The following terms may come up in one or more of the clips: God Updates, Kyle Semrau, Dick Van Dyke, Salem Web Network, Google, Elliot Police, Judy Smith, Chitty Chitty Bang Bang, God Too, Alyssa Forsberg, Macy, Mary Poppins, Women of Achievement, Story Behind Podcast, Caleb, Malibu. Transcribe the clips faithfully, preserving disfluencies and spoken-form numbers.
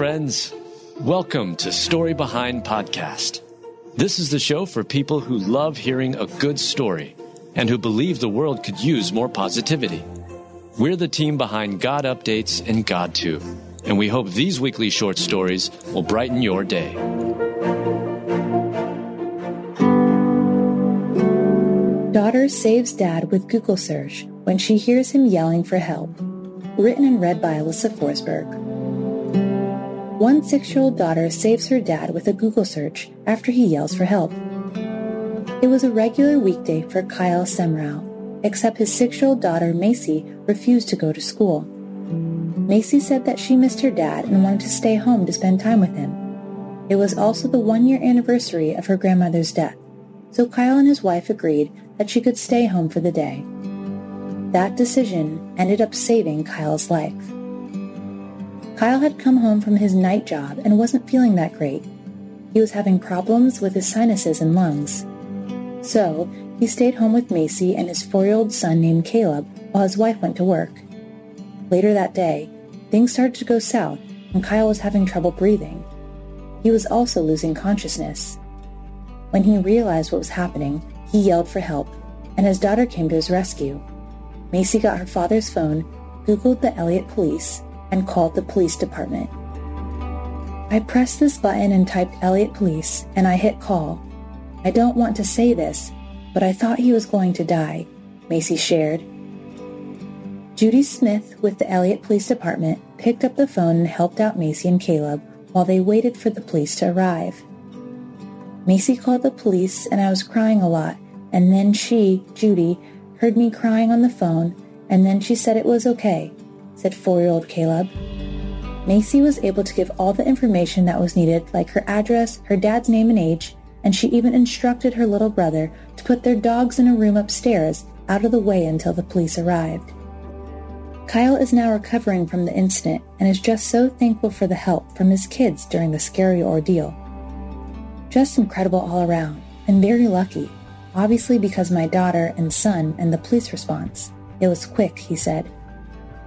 friends. Welcome to Story Behind Podcast. This is the show for people who love hearing a good story and who believe the world could use more positivity. We're the team behind God Updates and God Too, and we hope these weekly short stories will brighten your day. Daughter saves dad with Google search when she hears him yelling for help. Written and read by Alyssa Forsberg. One six-year-old daughter saves her dad with a Google search after he yells for help. It was a regular weekday for Kyle Semrau, except his six-year-old daughter Macy refused to go to school. Macy said that she missed her dad and wanted to stay home to spend time with him. It was also the one-year anniversary of her grandmother's death, so Kyle and his wife agreed that she could stay home for the day. That decision ended up saving Kyle's life. Kyle had come home from his night job and wasn't feeling that great. He was having problems with his sinuses and lungs. So, he stayed home with Macy and his four-year-old son named Caleb while his wife went to work. Later that day, things started to go south and Kyle was having trouble breathing. He was also losing consciousness. When he realized what was happening, he yelled for help, and his daughter came to his rescue. Macy got her father's phone, Googled the Elliot Police, and called the police department. I pressed this button and typed Elliot Police, and I hit call. I don't want to say this, but I thought he was going to die, Macy shared. Judy Smith with the Elliot Police Department picked up the phone and helped out Macy and Caleb while they waited for the police to arrive. Macy called the police and I was crying a lot, and then she, Judy, heard me crying on the phone, and then she said it was okay, said four-year-old Caleb. Macy was able to give all the information that was needed, like her address, her dad's name and age, and she even instructed her little brother to put their dogs in a room upstairs out of the way until the police arrived. Kyle is now recovering from the incident and is just so thankful for the help from his kids during the scary ordeal. Just incredible all around, and very lucky, obviously because my daughter and son and the police response. It was quick, he said.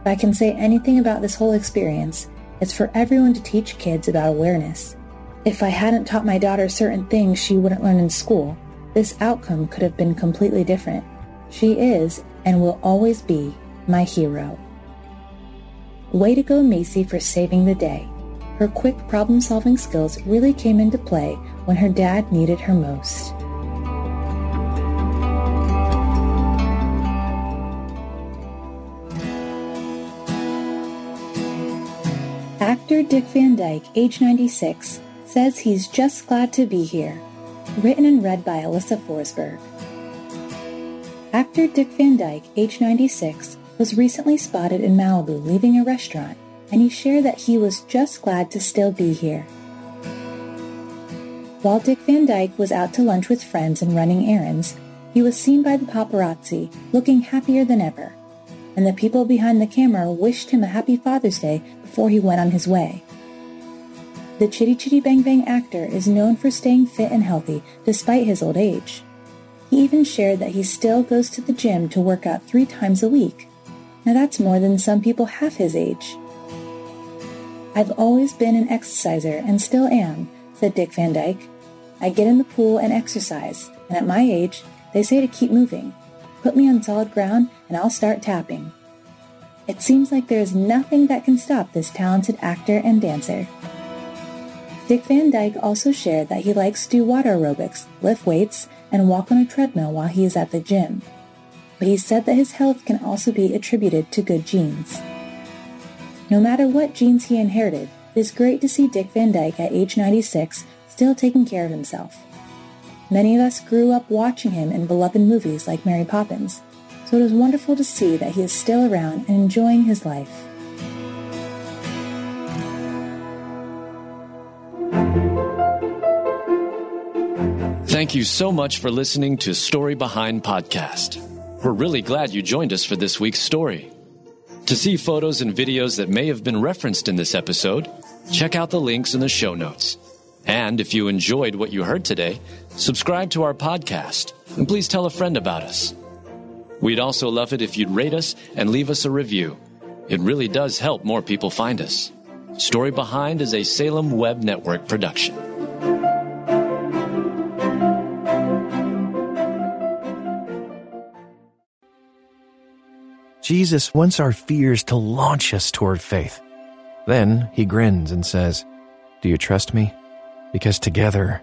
If I can say anything about this whole experience, it's for everyone to teach kids about awareness. If I hadn't taught my daughter certain things she wouldn't learn in school, this outcome could have been completely different. She is, and will always be, my hero. Way to go, Macy, for saving the day. Her quick problem-solving skills really came into play when her dad needed her most. Actor Dick Van Dyke, age ninety-six, says he's just glad to be here. Written and read by Alyssa Forsberg. Actor Dick Van Dyke, age ninety-six, was recently spotted in Malibu leaving a restaurant, and he shared that he was just glad to still be here. While Dick Van Dyke was out to lunch with friends and running errands, he was seen by the paparazzi looking happier than ever, and the people behind the camera wished him a happy Father's Day before he went on his way. The Chitty Chitty Bang Bang actor is known for staying fit and healthy despite his old age. He even shared that he still goes to the gym to work out three times a week. Now that's more than some people half his age. I've always been an exerciser and still am, said Dick Van Dyke. I get in the pool and exercise, and at my age, they say to keep moving. Put me on solid ground and I'll start tapping. It seems like there is nothing that can stop this talented actor and dancer. Dick Van Dyke also shared that he likes to do water aerobics, lift weights, and walk on a treadmill while he is at the gym. But he said that his health can also be attributed to good genes. No matter what genes he inherited, it is great to see Dick Van Dyke at age ninety-six still taking care of himself. Many of us grew up watching him in beloved movies like Mary Poppins, so it is wonderful to see that he is still around and enjoying his life. Thank you so much for listening to Story Behind Podcast. We're really glad you joined us for this week's story. To see photos and videos that may have been referenced in this episode, check out the links in the show notes. And if you enjoyed what you heard today, subscribe to our podcast and please tell a friend about us. We'd also love it if you'd rate us and leave us a review. It really does help more people find us. Story Behind is a Salem Web Network production. Jesus wants our fears to launch us toward faith. Then he grins and says, "Do you trust me? Because together